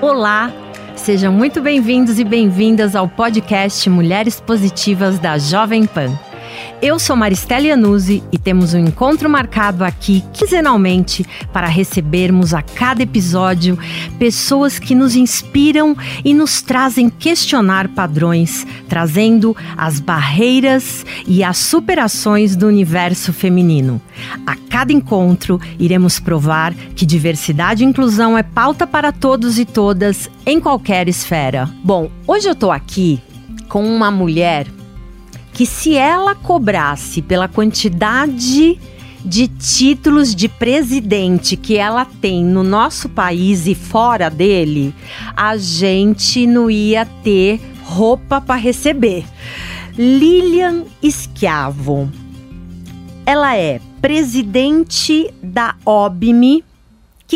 Olá, sejam muito bem-vindos e bem-vindas ao podcast Mulheres Positivas da Jovem Pan. Eu sou Maristela Iannuzzi e temos um encontro marcado aqui quinzenalmente para recebermos a cada episódio pessoas que nos inspiram e nos trazem questionar padrões, trazendo as barreiras e as superações do universo feminino. A cada encontro, iremos provar que diversidade e inclusão é pauta para todos e todas, em qualquer esfera. Bom, hoje eu estou aqui com uma mulher que, se ela cobrasse pela quantidade de títulos de presidente que ela tem no nosso país e fora dele, a gente não ia ter roupa para receber. Lilian Schiavo. Ela é presidente da OBMI. O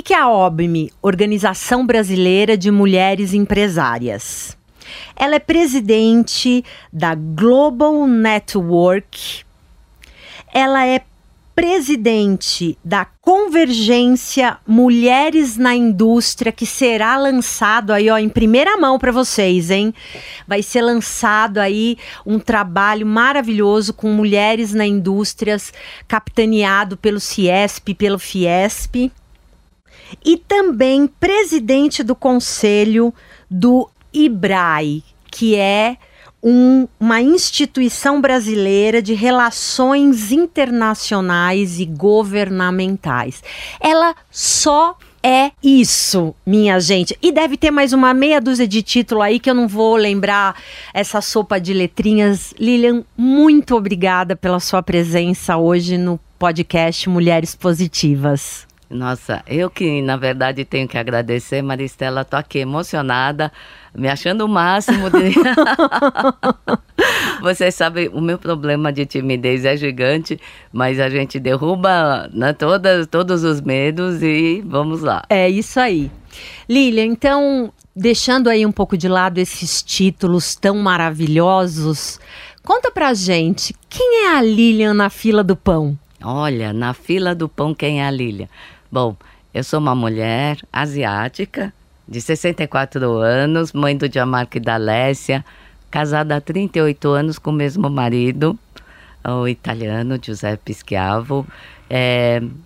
que é a OBMI? Organização Brasileira de Mulheres Empresárias. Ela é presidente da Global Network. Ela é presidente da Convergência Mulheres na Indústria, que será lançado aí, ó, em primeira mão para vocês, hein? Vai ser lançado aí um trabalho maravilhoso com mulheres na indústria, capitaneado pelo CIESP, pelo FIESP. E também presidente do Conselho do IBRAE, que é uma instituição brasileira de relações internacionais e governamentais. Ela só é isso, minha gente. E deve ter mais uma meia dúzia de título aí que eu não vou lembrar essa sopa de letrinhas. Lilian, muito obrigada pela sua presença hoje no podcast Mulheres Positivas. Nossa, eu que na verdade tenho que agradecer, Maristela, tô aqui emocionada, me achando o máximo de... Vocês sabem, o meu problema de timidez é gigante, mas a gente derruba, né, todos os medos e vamos lá. É isso aí. Lilian, então, deixando aí um pouco de lado esses títulos tão maravilhosos, conta pra gente, quem é a Lilian na fila do pão? Olha, na fila do pão, quem é a Lilian? Bom, eu sou uma mulher asiática, de 64 anos, mãe do Gianmarco e da Alessia, casada há 38 anos com o mesmo marido, o italiano Giuseppe Schiavo.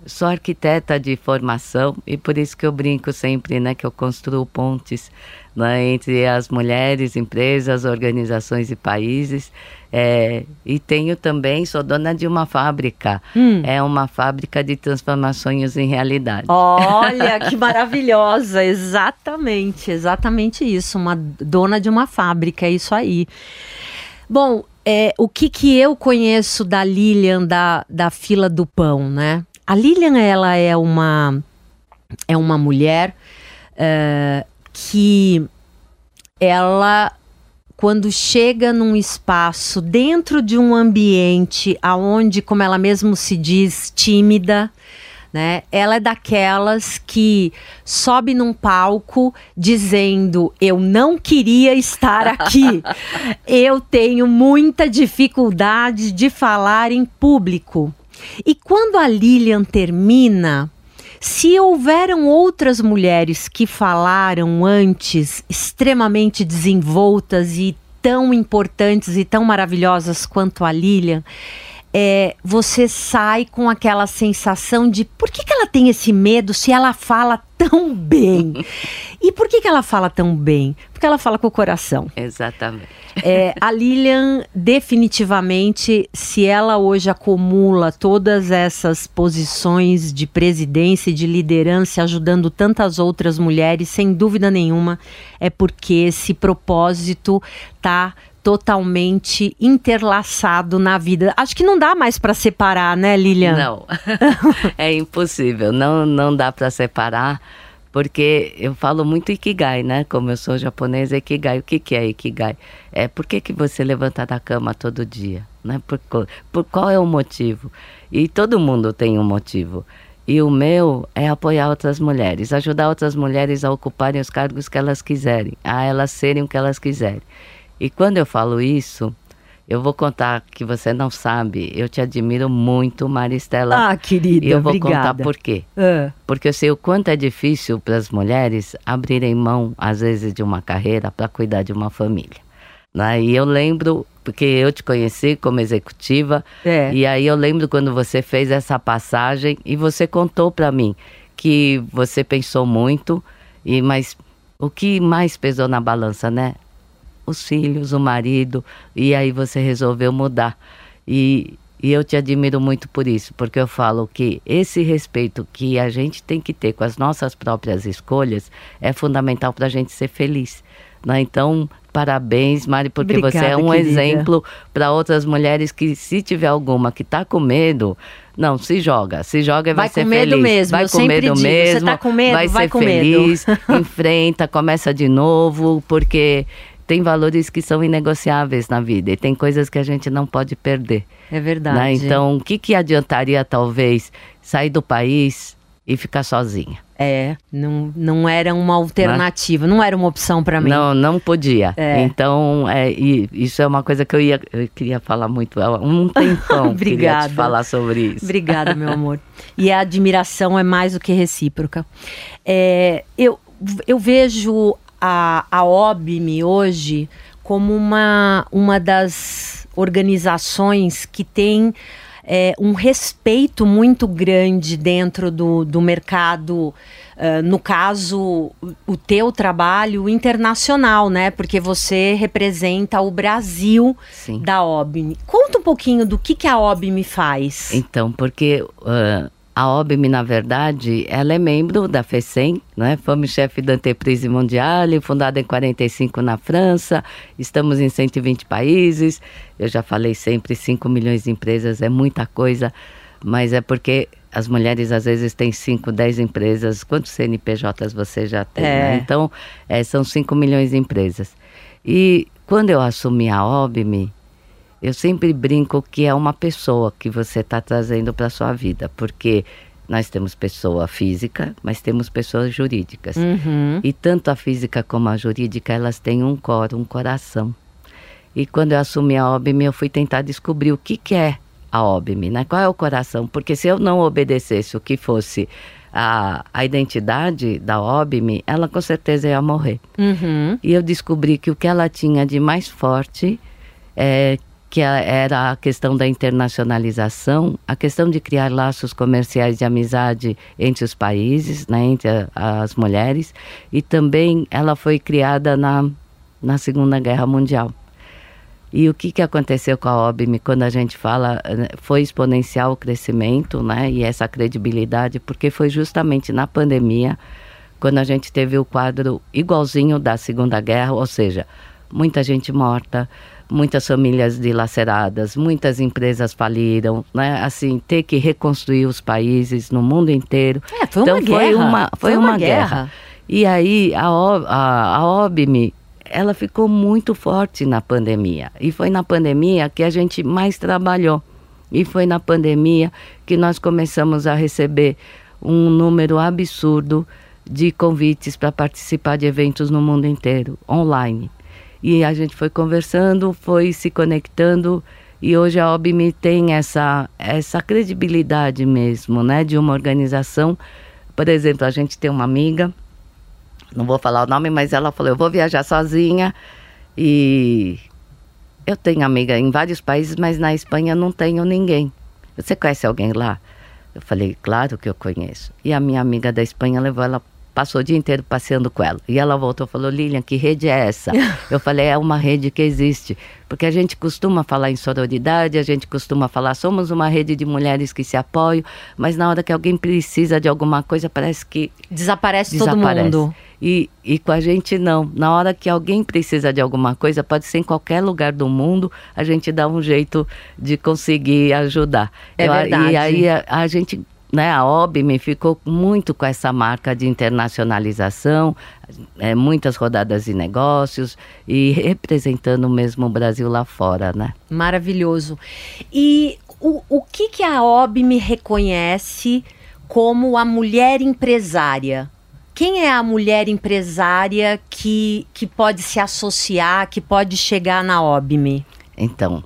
Sou arquiteta de formação e por isso que eu brinco sempre, né, que eu construo pontes, né, entre as mulheres, empresas, organizações e países. E tenho também, sou dona de uma fábrica, é uma fábrica de transformar sonhos em realidade. Olha, que maravilhosa, exatamente isso, uma dona de uma fábrica, é isso aí. Bom, o que eu conheço da Lilian, da fila do pão, né? A Lilian, ela é uma mulher que ela... Quando chega num espaço, dentro de um ambiente aonde, como ela mesmo se diz, tímida, né? Ela é daquelas que sobe num palco dizendo: eu não queria estar aqui, eu tenho muita dificuldade de falar em público. E quando a Lilian termina... Se houveram outras mulheres que falaram antes, extremamente desenvoltas e tão importantes e tão maravilhosas quanto a Lilian, você sai com aquela sensação de por que ela tem esse medo se ela fala tão bem? E por que ela fala tão bem? Porque ela fala com o coração. Exatamente. A Lilian, definitivamente, se ela hoje acumula todas essas posições de presidência e de liderança, ajudando tantas outras mulheres, sem dúvida nenhuma, é porque esse propósito está totalmente interlaçado na vida. Acho que não dá mais para separar, né, Lilian? Não, é impossível, não dá para separar, Porque eu falo muito ikigai, né? Como eu sou japonesa, ikigai. O que é ikigai? É por que você levanta da cama todo dia, né? Por qual é o motivo? E todo mundo tem um motivo. E o meu é apoiar outras mulheres, ajudar outras mulheres a ocuparem os cargos que elas quiserem, a elas serem o que elas quiserem. E quando eu falo isso, eu vou contar que você não sabe, eu te admiro muito, Maristela. Ah, querida, e eu vou obrigada. Contar por quê. Porque eu sei o quanto é difícil para as mulheres abrirem mão, às vezes, de uma carreira para cuidar de uma família. Né? E eu lembro, porque eu te conheci como executiva, e aí eu lembro quando você fez essa passagem e você contou para mim que você pensou muito, mas o que mais pesou na balança, né? Os filhos, o marido, e aí você resolveu mudar. E eu te admiro muito por isso, porque eu falo que esse respeito que a gente tem que ter com as nossas próprias escolhas é fundamental para a gente ser feliz. Né? Então, parabéns, Mari, porque obrigada, você é um querida. Exemplo para outras mulheres que, se tiver alguma que está com medo, não, se joga e vai ser feliz. Mesmo, vai com medo digo, mesmo. Você está com medo, vai ser com feliz, medo. Enfrenta, começa de novo, porque... Tem valores que são inegociáveis na vida e tem coisas que a gente não pode perder. É verdade. Né? Então, o que adiantaria, talvez, sair do país e ficar sozinha? Não era uma alternativa, não era uma opção para mim. Não podia. Então, isso é uma coisa que eu queria falar muito. Um tempão queria te falar sobre isso. Obrigada, meu amor. E a admiração é mais do que recíproca. Eu vejo... A OBMI hoje como uma das organizações que tem um respeito muito grande dentro do mercado, no caso, o teu trabalho internacional, né? Porque você representa o Brasil. Sim. Da OBMI. Conta um pouquinho do que a OBMI faz. Então, porque... A OBMI, na verdade, ela é membro da FECEM, né? Fomos chefe da Entreprise Mundial, fundada em 1945 na França, estamos em 120 países. Eu já falei sempre, 5 milhões de empresas é muita coisa, mas é porque as mulheres às vezes têm 5, 10 empresas. Quantos CNPJs você já tem? Né? Então, são 5 milhões de empresas. E quando eu assumi a OBMI, eu sempre brinco que é uma pessoa que você está trazendo para a sua vida, porque nós temos pessoa física, mas temos pessoas jurídicas. Uhum. E tanto a física como a jurídica, elas têm um core, um coração. E quando eu assumi a OBMI, eu fui tentar descobrir o que é a OBMI, né? Qual é o coração? Porque se eu não obedecesse o que fosse a identidade da OBMI, ela com certeza ia morrer. Uhum. E eu descobri que o que ela tinha de mais forte é... que era a questão da internacionalização, a questão de criar laços comerciais de amizade entre os países, né, entre as mulheres. E também ela foi criada na Segunda Guerra Mundial. E o que aconteceu com a OBMI? Quando a gente fala, foi exponencial o crescimento, né, e essa credibilidade, porque foi justamente na pandemia, quando a gente teve o quadro igualzinho da Segunda Guerra, ou seja, muita gente morta, muitas famílias dilaceradas, muitas empresas faliram, né? Assim, ter que reconstruir os países no mundo inteiro. Foi uma guerra. E aí a OBMI, ela ficou muito forte na pandemia. E foi na pandemia que a gente mais trabalhou. E foi na pandemia que nós começamos a receber um número absurdo de convites para participar de eventos no mundo inteiro, online. E a gente foi conversando, foi se conectando, e hoje a OBMI tem essa credibilidade mesmo, né? De uma organização. Por exemplo, a gente tem uma amiga, não vou falar o nome, mas ela falou, eu vou viajar sozinha. E eu tenho amiga em vários países, mas na Espanha não tenho ninguém. Você conhece alguém lá? Eu falei, claro que eu conheço. E a minha amiga da Espanha levou ela, passou o dia inteiro passeando com ela. E ela voltou e falou, Lilian, que rede é essa? Eu falei, é uma rede que existe. Porque a gente costuma falar em sororidade, a gente costuma falar, somos uma rede de mulheres que se apoiam, mas na hora que alguém precisa de alguma coisa, parece que... Desaparece. Todo mundo. E com a gente não. Na hora que alguém precisa de alguma coisa, pode ser em qualquer lugar do mundo, a gente dá um jeito de conseguir ajudar. É verdade. E aí a gente... né, a OBMI ficou muito com essa marca de internacionalização, muitas rodadas de negócios e representando mesmo o Brasil lá fora, né? Maravilhoso. E o que a OBMI reconhece como a mulher empresária? Quem é a mulher empresária que pode se associar, que pode chegar na OBMI? Então,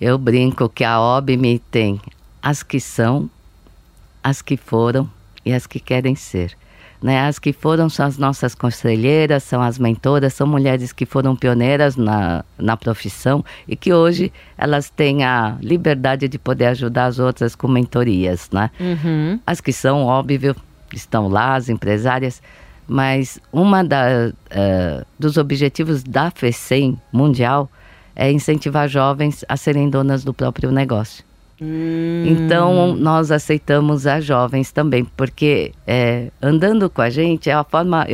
eu brinco que a OBMI tem as que são, as que foram e as que querem ser. Né? As que foram são as nossas conselheiras, são as mentoras, são mulheres que foram pioneiras na profissão e que hoje elas têm a liberdade de poder ajudar as outras com mentorias. Né? Uhum. As que são, óbvio, estão lá, as empresárias, mas uma dos objetivos da FECEM mundial é incentivar jovens a serem donas do próprio negócio. Então, nós aceitamos as jovens também, porque andando com a gente, eu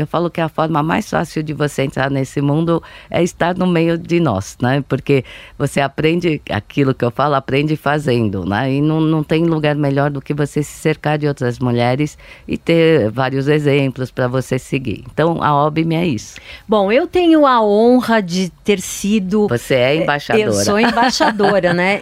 falo que a forma mais fácil de você entrar nesse mundo é estar no meio de nós, né? Porque você aprende aquilo que eu falo, aprende fazendo, né? E não tem lugar melhor do que você se cercar de outras mulheres e ter vários exemplos para você seguir. Então, a OBMI é isso. Bom, eu tenho a honra de ter sido... Você é embaixadora. Eu sou embaixadora, né?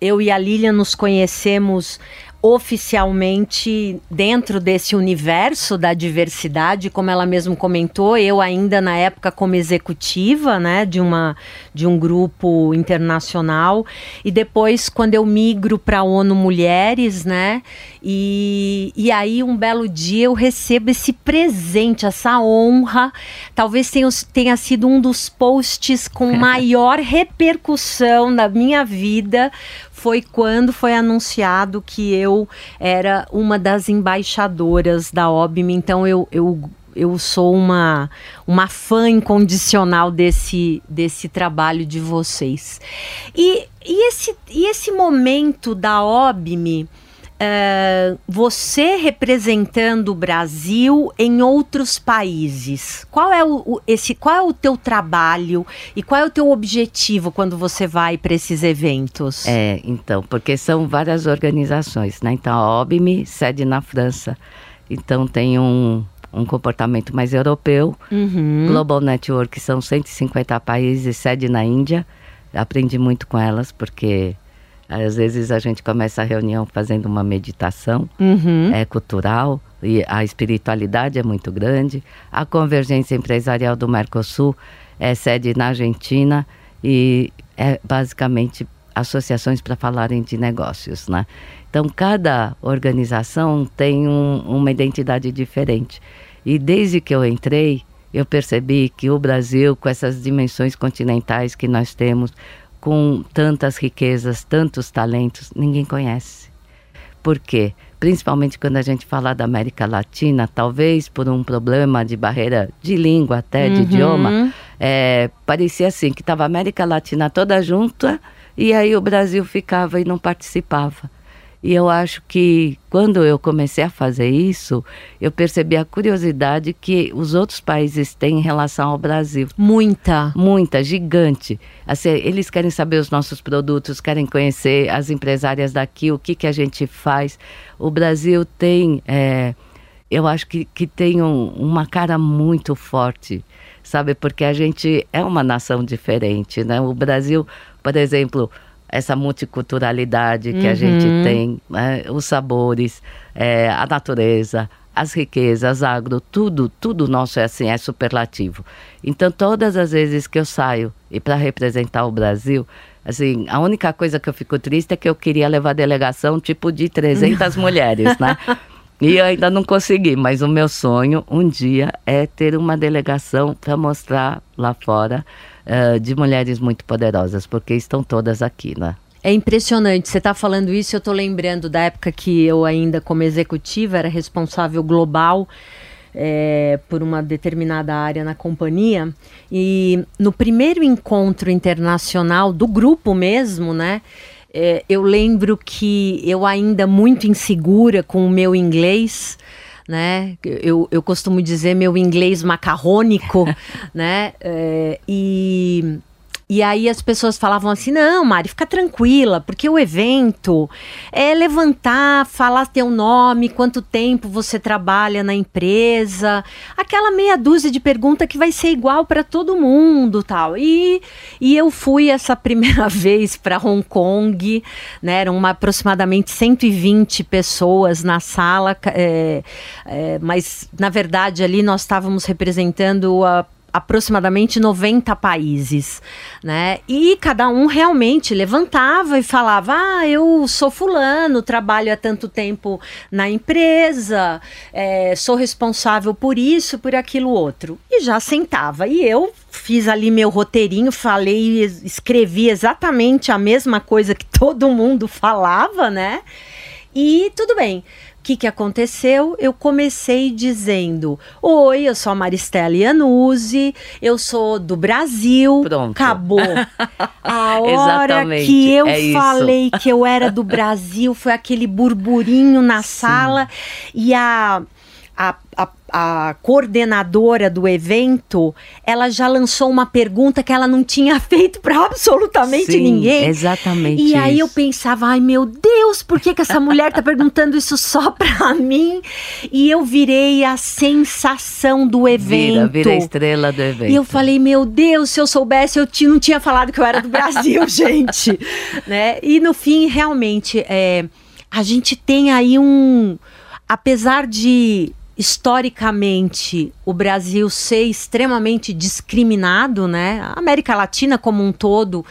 Eu e a Lilian nos conhecemos oficialmente dentro desse universo da diversidade, como ela mesmo comentou, eu ainda na época como executiva, né, de um grupo internacional, e depois quando eu migro para a ONU Mulheres, né, e aí um belo dia eu recebo esse presente, essa honra, talvez tenha sido um dos posts com maior repercussão da minha vida, foi quando foi anunciado que eu era uma das embaixadoras da OBMI, então eu sou uma fã incondicional desse trabalho de vocês. E esse momento da OBMI, você representando o Brasil em outros países, qual é o teu trabalho e qual é o teu objetivo quando você vai para esses eventos? Então, porque são várias organizações, né? Então, a OBMI sede na França, então tem um comportamento mais europeu. Uhum. Global Network, são 150 países, sede na Índia. Aprendi muito com elas, porque... às vezes a gente começa a reunião fazendo uma meditação, uhum, cultural, e a espiritualidade é muito grande. A Convergência Empresarial do Mercosul é sede na Argentina e é basicamente associações para falarem de negócios, né? Então, cada organização tem uma identidade diferente. E desde que eu entrei, eu percebi que o Brasil, com essas dimensões continentais que nós temos, com tantas riquezas, tantos talentos, ninguém conhece. Por quê? Principalmente quando a gente fala da América Latina, talvez por um problema de barreira de língua, até de idioma, parecia assim, que estava a América Latina toda junta, e aí o Brasil ficava e não participava. E eu acho que quando eu comecei a fazer isso, eu percebi a curiosidade que os outros países têm em relação ao Brasil. Muita, gigante. Assim, eles querem saber os nossos produtos, querem conhecer as empresárias daqui, o que a gente faz. O Brasil tem, eu acho que tem uma cara muito forte, sabe? Porque a gente é uma nação diferente, né? O Brasil, por exemplo... essa multiculturalidade que a gente tem, né? Os sabores, a natureza, as riquezas, agro, tudo nosso é assim, é superlativo. Então, todas as vezes que eu saio e para representar o Brasil, assim, a única coisa que eu fico triste é que eu queria levar delegação tipo de 300 mulheres, né? E eu ainda não consegui, mas o meu sonho um dia é ter uma delegação para mostrar lá fora, de mulheres muito poderosas, porque estão todas aqui, né? É impressionante, você está falando isso, eu estou lembrando da época que eu ainda como executiva era responsável global por uma determinada área na companhia, e no primeiro encontro internacional do grupo mesmo, né? Eu lembro que eu ainda muito insegura com o meu inglês, né? Eu costumo dizer meu inglês macarrônico, né? E E aí as pessoas falavam assim, não, Mari, fica tranquila, porque o evento é levantar, falar teu nome, quanto tempo você trabalha na empresa, aquela meia dúzia de pergunta que vai ser igual para todo mundo, tal. E eu fui essa primeira vez para Hong Kong, né, eram aproximadamente 120 pessoas na sala, mas na verdade ali nós estávamos representando aproximadamente 90 países, né? E cada um realmente levantava e falava, ah, eu sou fulano, trabalho há tanto tempo na empresa, sou responsável por isso, por aquilo outro. E já sentava. E eu fiz ali meu roteirinho, falei, escrevi exatamente a mesma coisa que todo mundo falava, né? E tudo bem. O que aconteceu? Eu comecei dizendo, oi, eu sou a Maristela Iannuzzi, eu sou do Brasil. Pronto. Acabou. A hora que eu falei isso, que eu era do Brasil, foi aquele burburinho na sala. E a coordenadora do evento, ela já lançou uma pergunta que ela não tinha feito para absolutamente ninguém. Exatamente. E aí eu pensava, ai meu Deus, por que essa mulher tá perguntando isso só para mim? E eu virei a sensação do evento. Vira a estrela do evento. E eu falei, meu Deus, se eu soubesse, eu não tinha falado que eu era do Brasil, gente. Né? E no fim, realmente, a gente tem aí apesar de historicamente o Brasil ser extremamente discriminado, né? A América Latina como um todo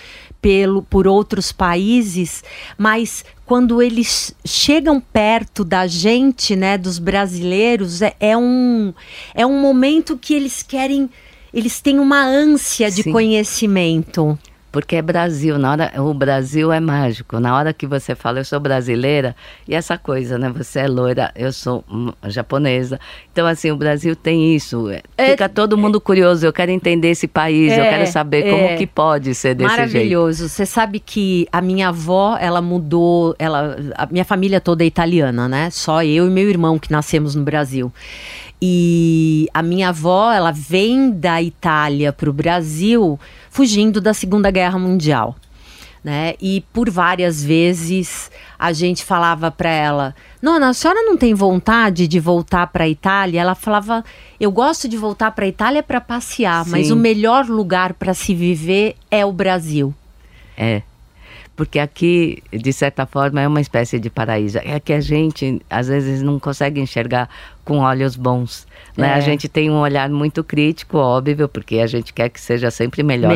por outros países, mas quando eles chegam perto da gente, né, dos brasileiros, é um momento que eles têm uma ânsia de conhecimento. Porque é Brasil, o Brasil é mágico. Na hora que você fala, eu sou brasileira, e essa coisa, né? Você é loira, eu sou japonesa. Então, assim, o Brasil tem isso. Fica todo mundo curioso, eu quero entender esse país, eu quero saber como que pode ser desse jeito. Maravilhoso. Você sabe que a minha avó, ela mudou, a minha família toda é italiana, né? Só eu e meu irmão que nascemos no Brasil. E a minha avó, ela vem da Itália para o Brasil fugindo da Segunda Guerra Mundial, né? E por várias vezes a gente falava para ela, Nona, a senhora não tem vontade de voltar para a Itália? Ela falava, eu gosto de voltar para a Itália para passear, mas o melhor lugar para se viver é o Brasil. Porque aqui, de certa forma, é uma espécie de paraíso. É que a gente, às vezes, não consegue enxergar com olhos bons, né? A gente tem um olhar muito crítico, óbvio, porque a gente quer que seja sempre melhor.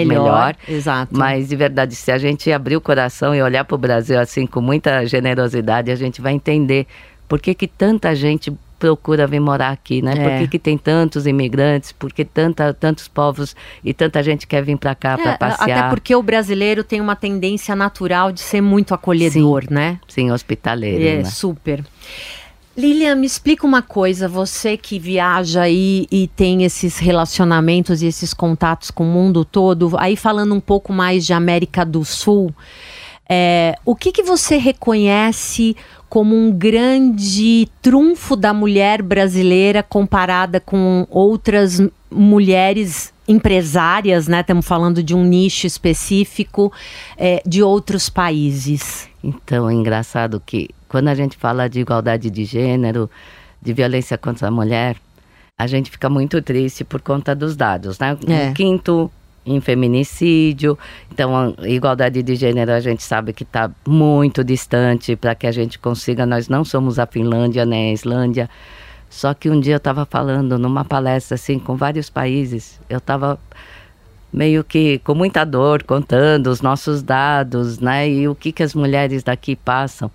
Exato. Mas, de verdade, se a gente abrir o coração e olhar para o Brasil, assim, com muita generosidade, a gente vai entender por que tanta gente procura vir morar aqui, né? Por que tem tantos imigrantes, por que tantos povos e tanta gente quer vir para cá para passear? Até porque o brasileiro tem uma tendência natural de ser muito acolhedor, né? Sim, hospitaleiro. Né? Super. Lilian, me explica uma coisa, você que viaja aí e tem esses relacionamentos e esses contatos com o mundo todo, aí falando um pouco mais de América do Sul, o que você reconhece como um grande trunfo da mulher brasileira comparada com outras mulheres empresárias, né? Estamos falando de um nicho específico de outros países. Então, é engraçado que quando a gente fala de igualdade de gênero, de violência contra a mulher, a gente fica muito triste por conta dos dados, né? Um quinto em feminicídio. Então, a igualdade de gênero a gente sabe que está muito distante para que a gente consiga. Nós não somos a Finlândia nem a Islândia. Só que um dia eu estava falando numa palestra assim com vários países. Eu estava meio que com muita dor contando os nossos dados, né? E o que as mulheres daqui passam.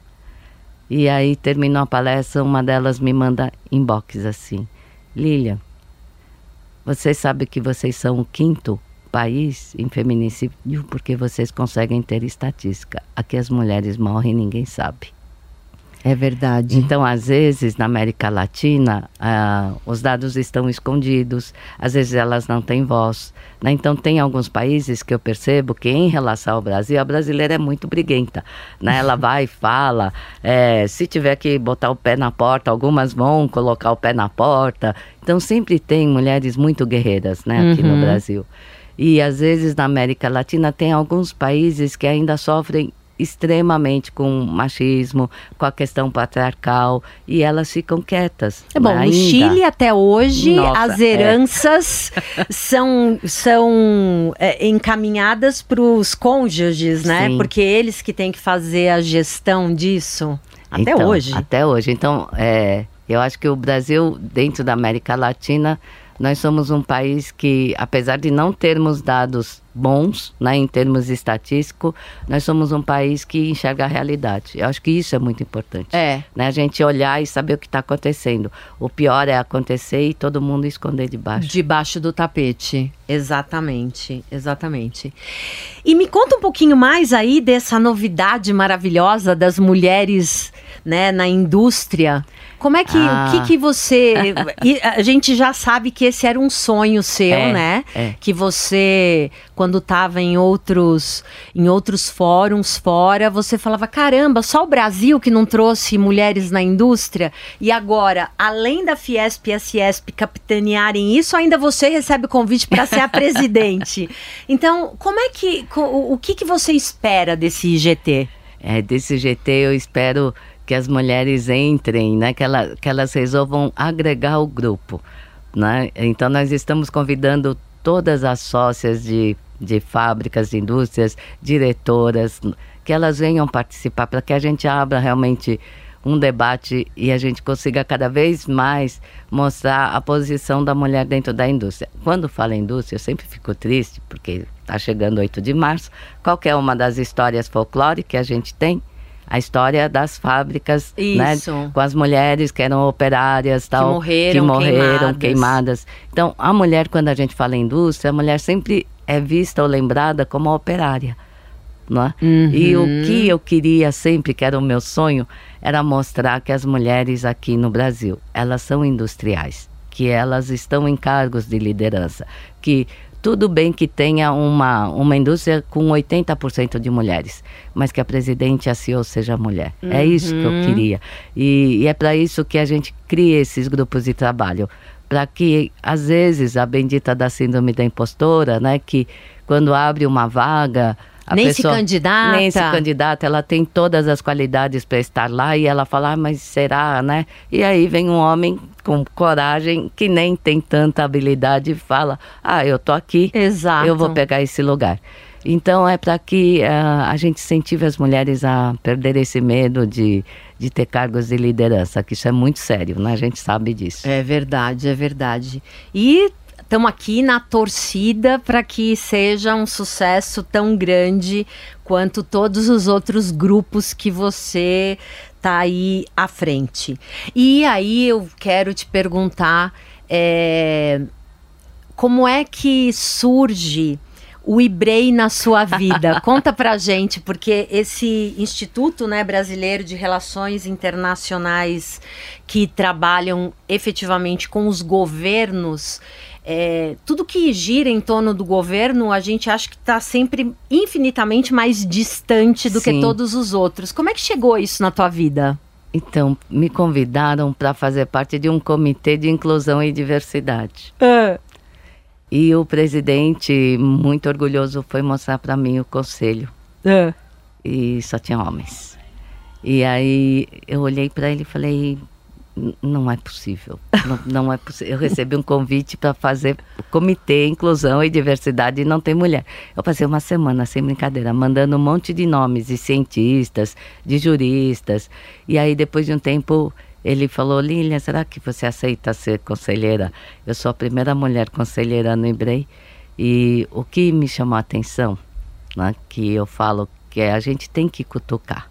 E aí terminou a palestra, uma delas me manda inbox assim: Lilian, você sabe que vocês são o quinto país em feminicídio porque vocês conseguem ter estatística. Aqui as mulheres morrem e ninguém sabe. É verdade. Então, às vezes, na América Latina, os dados estão escondidos, às vezes elas não têm voz, né? Então, tem alguns países que eu percebo que, em relação ao Brasil, a brasileira é muito briguenta, né? Ela vai e fala, se tiver que botar o pé na porta, algumas vão colocar o pé na porta. Então, sempre tem mulheres muito guerreiras, né, aqui no Brasil. E às vezes na América Latina tem alguns países que ainda sofrem extremamente com machismo, com a questão patriarcal, e elas ficam quietas. É bom, no Chile até hoje, nossa, as heranças são encaminhadas para os cônjuges, né? Sim. Porque eles que têm que fazer a gestão disso, até então, hoje. Até hoje. Então, eu acho que o Brasil, dentro da América Latina, nós somos um país que, apesar de não termos dados bons, né, em termos estatísticos, nós somos um país que enxerga a realidade. Eu acho que isso é muito importante. Né, a gente olhar e saber o que está acontecendo. O pior é acontecer e todo mundo esconder debaixo. Debaixo do tapete. Exatamente, exatamente. E me conta um pouquinho mais aí dessa novidade maravilhosa das mulheres, né, na indústria. Como é que, o que você... A gente já sabe que esse era um sonho seu, né? É. Que você, quando estava em outros fóruns fora, você falava, caramba, só o Brasil que não trouxe mulheres na indústria? E agora, além da Fiesp e a Ciesp capitanearem isso, ainda você recebe o convite para ser a presidente. Então, como é que... O que você espera desse IGT? Desse IGT eu espero... que as mulheres entrem, né? Que elas resolvam agregar o grupo, né? Então, nós estamos convidando todas as sócias de fábricas, de indústrias, diretoras, que elas venham participar, para que a gente abra realmente um debate e a gente consiga cada vez mais mostrar a posição da mulher dentro da indústria. Quando falo indústria, eu sempre fico triste, porque está chegando 8 de março, qualquer uma das histórias folclóricas que a gente tem, a história das fábricas, né, com as mulheres que eram operárias, tal, que morreram queimadas. Então, a mulher, quando a gente fala em indústria, a mulher sempre é vista ou lembrada como operária, não é? Uhum. E o que eu queria sempre, que era o meu sonho, era mostrar que as mulheres aqui no Brasil, elas são industriais, que elas estão em cargos de liderança, que... Tudo bem que tenha uma indústria com 80% de mulheres, mas que a presidente, a CEO, seja mulher. Uhum. É isso que eu queria. E é para isso que a gente cria esses grupos de trabalho. Para que, às vezes, a bendita da síndrome da impostora, né, que quando abre uma vaga... Nem se candidata, ela tem todas as qualidades para estar lá e ela fala, mas será, né? E aí vem um homem com coragem, que nem tem tanta habilidade e fala, eu tô aqui, eu vou pegar esse lugar. Então é para que a gente incentive as mulheres a perder esse medo de ter cargos de liderança, que isso é muito sério, né? A gente sabe disso. É verdade, é verdade. E... Estamos aqui na torcida para que seja um sucesso tão grande quanto todos os outros grupos que você está aí à frente. E aí eu quero te perguntar, como é que surge o IBREI na sua vida? Conta pra gente, porque esse Instituto, né, Brasileiro de Relações Internacionais, que trabalham efetivamente com os governos... tudo que gira em torno do governo, a gente acha que está sempre infinitamente mais distante do que todos os outros. Como é que chegou isso na tua vida? Então, me convidaram para fazer parte de um comitê de inclusão e diversidade. E o presidente, muito orgulhoso, foi mostrar para mim o conselho. E só tinha homens. E aí eu olhei para ele e falei... Não é possível, não é possível. Eu recebi um convite para fazer comitê, inclusão e diversidade e não tem mulher. Eu passei uma semana, sem brincadeira, mandando um monte de nomes de cientistas, de juristas. E aí, depois de um tempo, ele falou, Lilian, será que você aceita ser conselheira? Eu sou a primeira mulher conselheira no IBREI. E o que me chamou a atenção, né, que eu falo que a gente tem que cutucar.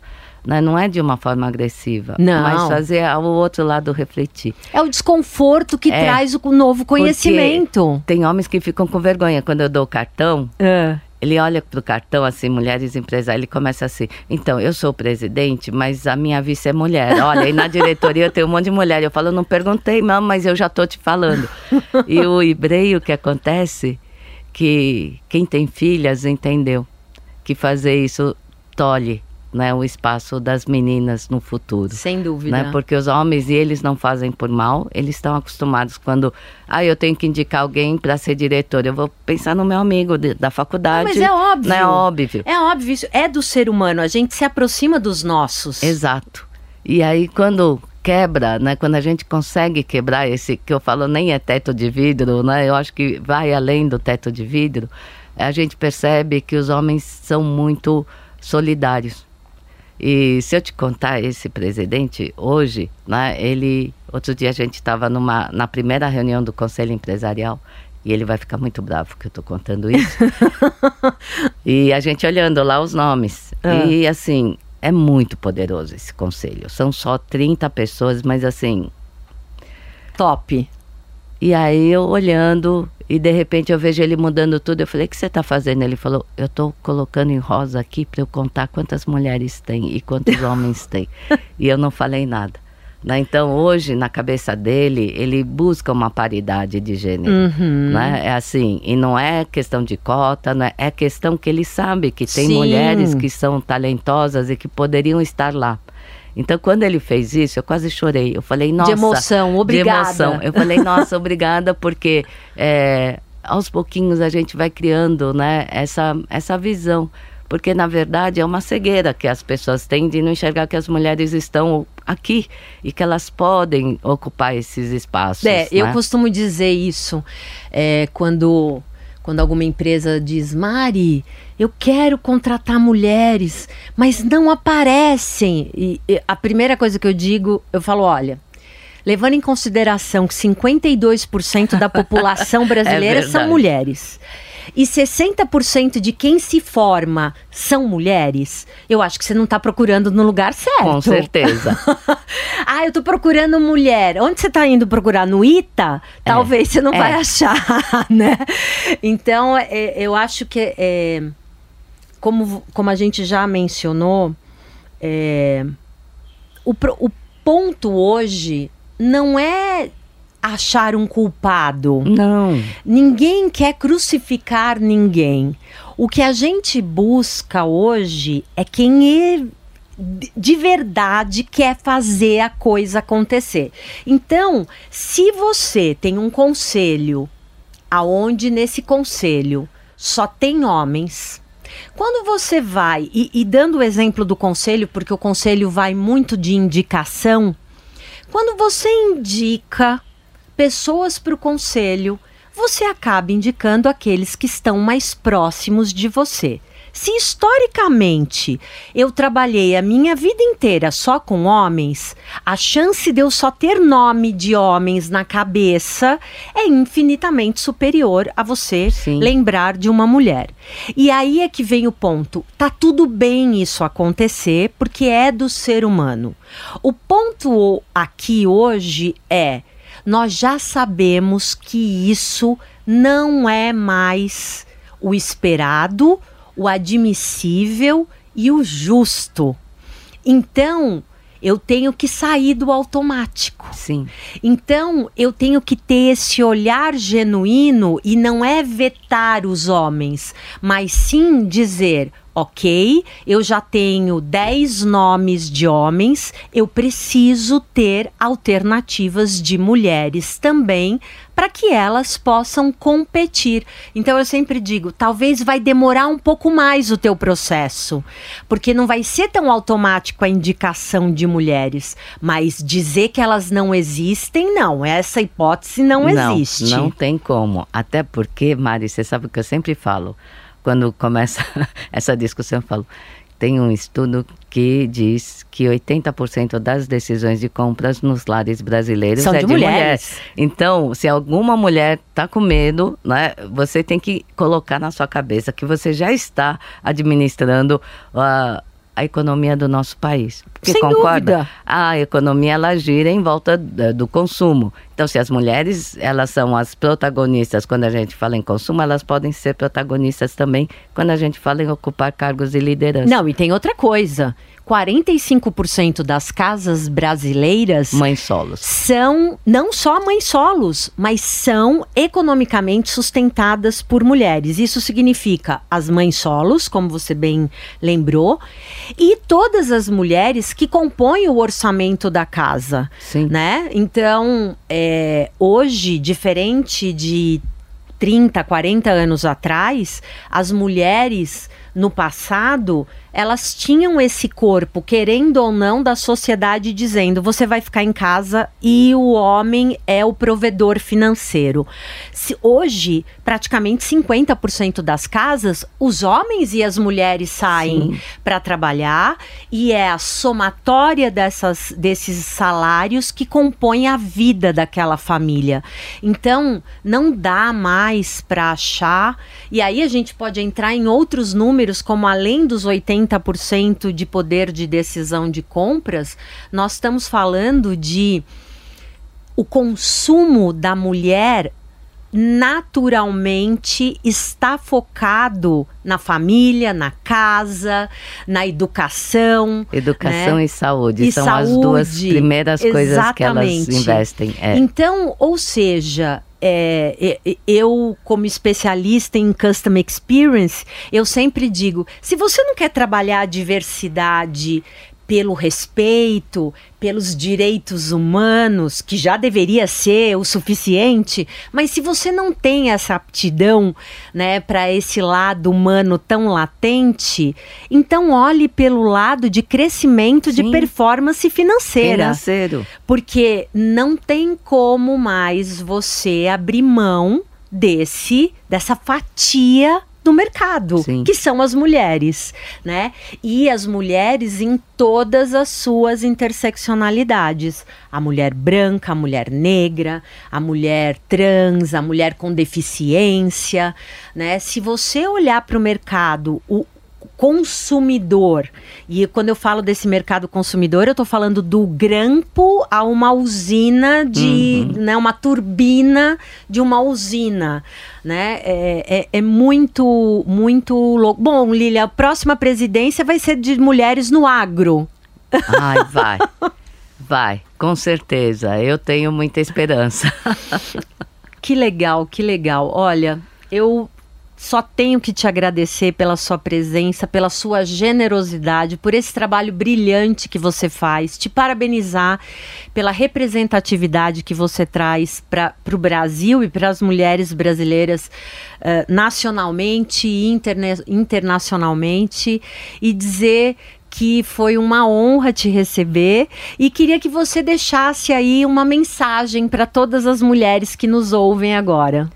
Não é de uma forma agressiva, mas fazer o outro lado refletir. É o desconforto que traz o novo conhecimento. Tem homens que ficam com vergonha. Quando eu dou o cartão, ele olha pro cartão assim, mulheres empresárias, ele começa assim, então, eu sou o presidente, mas a minha vice é mulher. Olha, e na diretoria eu tenho um monte de mulher. Eu falo, não perguntei, não, mas eu já tô te falando. E o IBREI, o que acontece, que quem tem filhas entendeu que fazer isso tolhe. né, o espaço das meninas no futuro. Sem dúvida. Né? Porque os homens, eles não fazem por mal, eles estão acostumados quando... Ah, eu tenho que indicar alguém para ser diretora. Eu vou pensar no meu amigo da faculdade. Não, mas é óbvio. Né? É óbvio. É óbvio, isso é do ser humano. A gente se aproxima dos nossos. Exato. E aí, quando... quebra, né? Quando a gente consegue quebrar esse, que eu falo, nem é teto de vidro, né? Eu acho que vai além do teto de vidro. A gente percebe que os homens são muito solidários. E se eu te contar, esse presidente hoje, né? Ele, outro dia a gente estava na primeira reunião do Conselho Empresarial, e ele vai ficar muito bravo que eu tô contando isso. E a gente olhando lá os nomes. E assim... é muito poderoso esse conselho. São só 30 pessoas, mas assim... top. E aí eu olhando e de repente eu vejo ele mudando tudo. Eu falei, o que você está fazendo? Ele falou, eu estou colocando em rosa aqui para eu contar quantas mulheres tem e quantos homens tem. E eu não falei nada. Né? Então hoje, na cabeça dele, ele busca uma paridade de gênero. Uhum. Né? É assim, e não é questão de cota, né? É questão que ele sabe que tem, sim, mulheres que são talentosas e que poderiam estar lá. Então quando ele fez isso, eu quase chorei. Eu falei, nossa... de emoção, obrigada. De emoção. Eu falei, nossa, obrigada, porque aos pouquinhos a gente vai criando, né, essa visão. Porque, na verdade, é uma cegueira que as pessoas têm de não enxergar que as mulheres estão aqui e que elas podem ocupar esses espaços. Né? Eu costumo dizer isso quando alguma empresa diz, Mari, eu quero contratar mulheres, mas não aparecem. E a primeira coisa que eu digo, eu falo, olha... levando em consideração que 52% da população brasileira são mulheres e 60% de quem se forma são mulheres, eu acho que você não está procurando no lugar certo. Com certeza. Ah, eu estou procurando mulher. Onde você está indo procurar? No ITA? Talvez você não vai achar, né? Então, eu acho que, como a gente já mencionou, o ponto hoje... não é achar um culpado. Não. Ninguém quer crucificar ninguém. O que a gente busca hoje é quem de verdade quer fazer a coisa acontecer. Então, se você tem um conselho, aonde nesse conselho só tem homens... quando você vai, e dando o exemplo do conselho, porque o conselho vai muito de indicação... quando você indica pessoas para o conselho, você acaba indicando aqueles que estão mais próximos de você. Se historicamente eu trabalhei a minha vida inteira só com homens, a chance de eu só ter nome de homens na cabeça é infinitamente superior a você, sim, lembrar de uma mulher. E aí é que vem o ponto. Tá tudo bem isso acontecer, porque é do ser humano. O ponto aqui hoje é, nós já sabemos que isso não é mais o esperado, o admissível e o justo. Então, eu tenho que sair do automático. Sim. Então, eu tenho que ter esse olhar genuíno e não é vetar os homens, mas sim dizer, ok, eu já tenho 10 nomes de homens, eu preciso ter alternativas de mulheres também para que elas possam competir. Então eu sempre digo, talvez vai demorar um pouco mais o teu processo, porque não vai ser tão automático a indicação de mulheres, mas dizer que elas não existem, não, essa hipótese não existe. Não tem como, até porque, Mari, você sabe o que eu sempre falo, quando começa essa discussão, eu falo, tem um estudo que diz que 80% das decisões de compras nos lares brasileiros são de mulheres. Então, se alguma mulher está com medo, né, você tem que colocar na sua cabeça que você já está administrando a economia do nosso país. Porque, sem concorda? Dúvida. A economia, ela gira em volta do consumo. Então, se as mulheres, elas são as protagonistas quando a gente fala em consumo, elas podem ser protagonistas também quando a gente fala em ocupar cargos de liderança. Não, e tem outra coisa. 45% das casas brasileiras... mães solos. São, não só mães solos, mas são economicamente sustentadas por mulheres. Isso significa as mães solos, como você bem lembrou, e todas as mulheres que compõem o orçamento da casa. Sim. Né? Então, hoje, diferente de 30, 40 anos atrás, as mulheres no passado, elas tinham esse corpo, querendo ou não, da sociedade dizendo, você vai ficar em casa e o homem é o provedor financeiro. Hoje, praticamente 50% das casas, os homens e as mulheres saem para trabalhar e é a somatória desses salários que compõe a vida daquela família. Então, não dá mais para achar, e aí a gente pode entrar em outros números, como além dos 80% de poder de decisão de compras, nós estamos falando de o consumo da mulher naturalmente está focado na família, na casa, na educação. Educação, né? E saúde. E são saúde, as duas primeiras coisas que elas investem. Então, ou seja... eu, como especialista em Customer Experience, eu sempre digo, se você não quer trabalhar a diversidade pelo respeito, pelos direitos humanos, que já deveria ser o suficiente, mas se você não tem essa aptidão, né, para esse lado humano tão latente, então olhe pelo lado de crescimento, sim, de performance financeira. Financeiro. Porque não tem como mais você abrir mão dessa fatia no mercado, sim, que são as mulheres, né? E as mulheres em todas as suas interseccionalidades. A mulher branca, a mulher negra, a mulher trans, a mulher com deficiência, né? Se você olhar para o mercado, o consumidor, e quando eu falo desse mercado consumidor, eu estou falando do grampo a uma usina de, uhum, né, uma turbina de uma usina, né, muito, muito louco. Bom, Lilia, a próxima presidência vai ser de mulheres no agro. Ai, vai, vai, com certeza, eu tenho muita esperança. Que legal, que legal. Olha, eu só tenho que te agradecer pela sua presença, pela sua generosidade, por esse trabalho brilhante que você faz, te parabenizar pela representatividade que você traz para o Brasil e para as mulheres brasileiras nacionalmente e internacionalmente, e dizer que foi uma honra te receber, e queria que você deixasse aí uma mensagem para todas as mulheres que nos ouvem agora.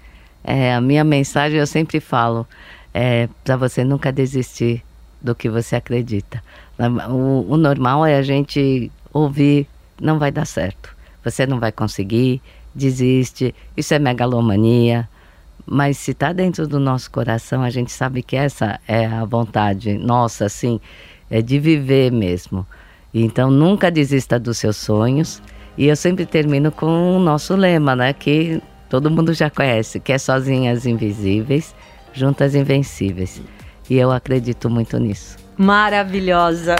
A minha mensagem, eu sempre falo, para você nunca desistir do que você acredita. O normal é a gente ouvir, não vai dar certo, você não vai conseguir, desiste, isso é megalomania. Mas se está dentro do nosso coração, a gente sabe que essa é a vontade nossa, assim, é de viver mesmo. Então, nunca desista dos seus sonhos. E eu sempre termino com o nosso lema, né, que todo mundo já conhece, que é sozinhas invisíveis, juntas invencíveis. E eu acredito muito nisso. Maravilhosa!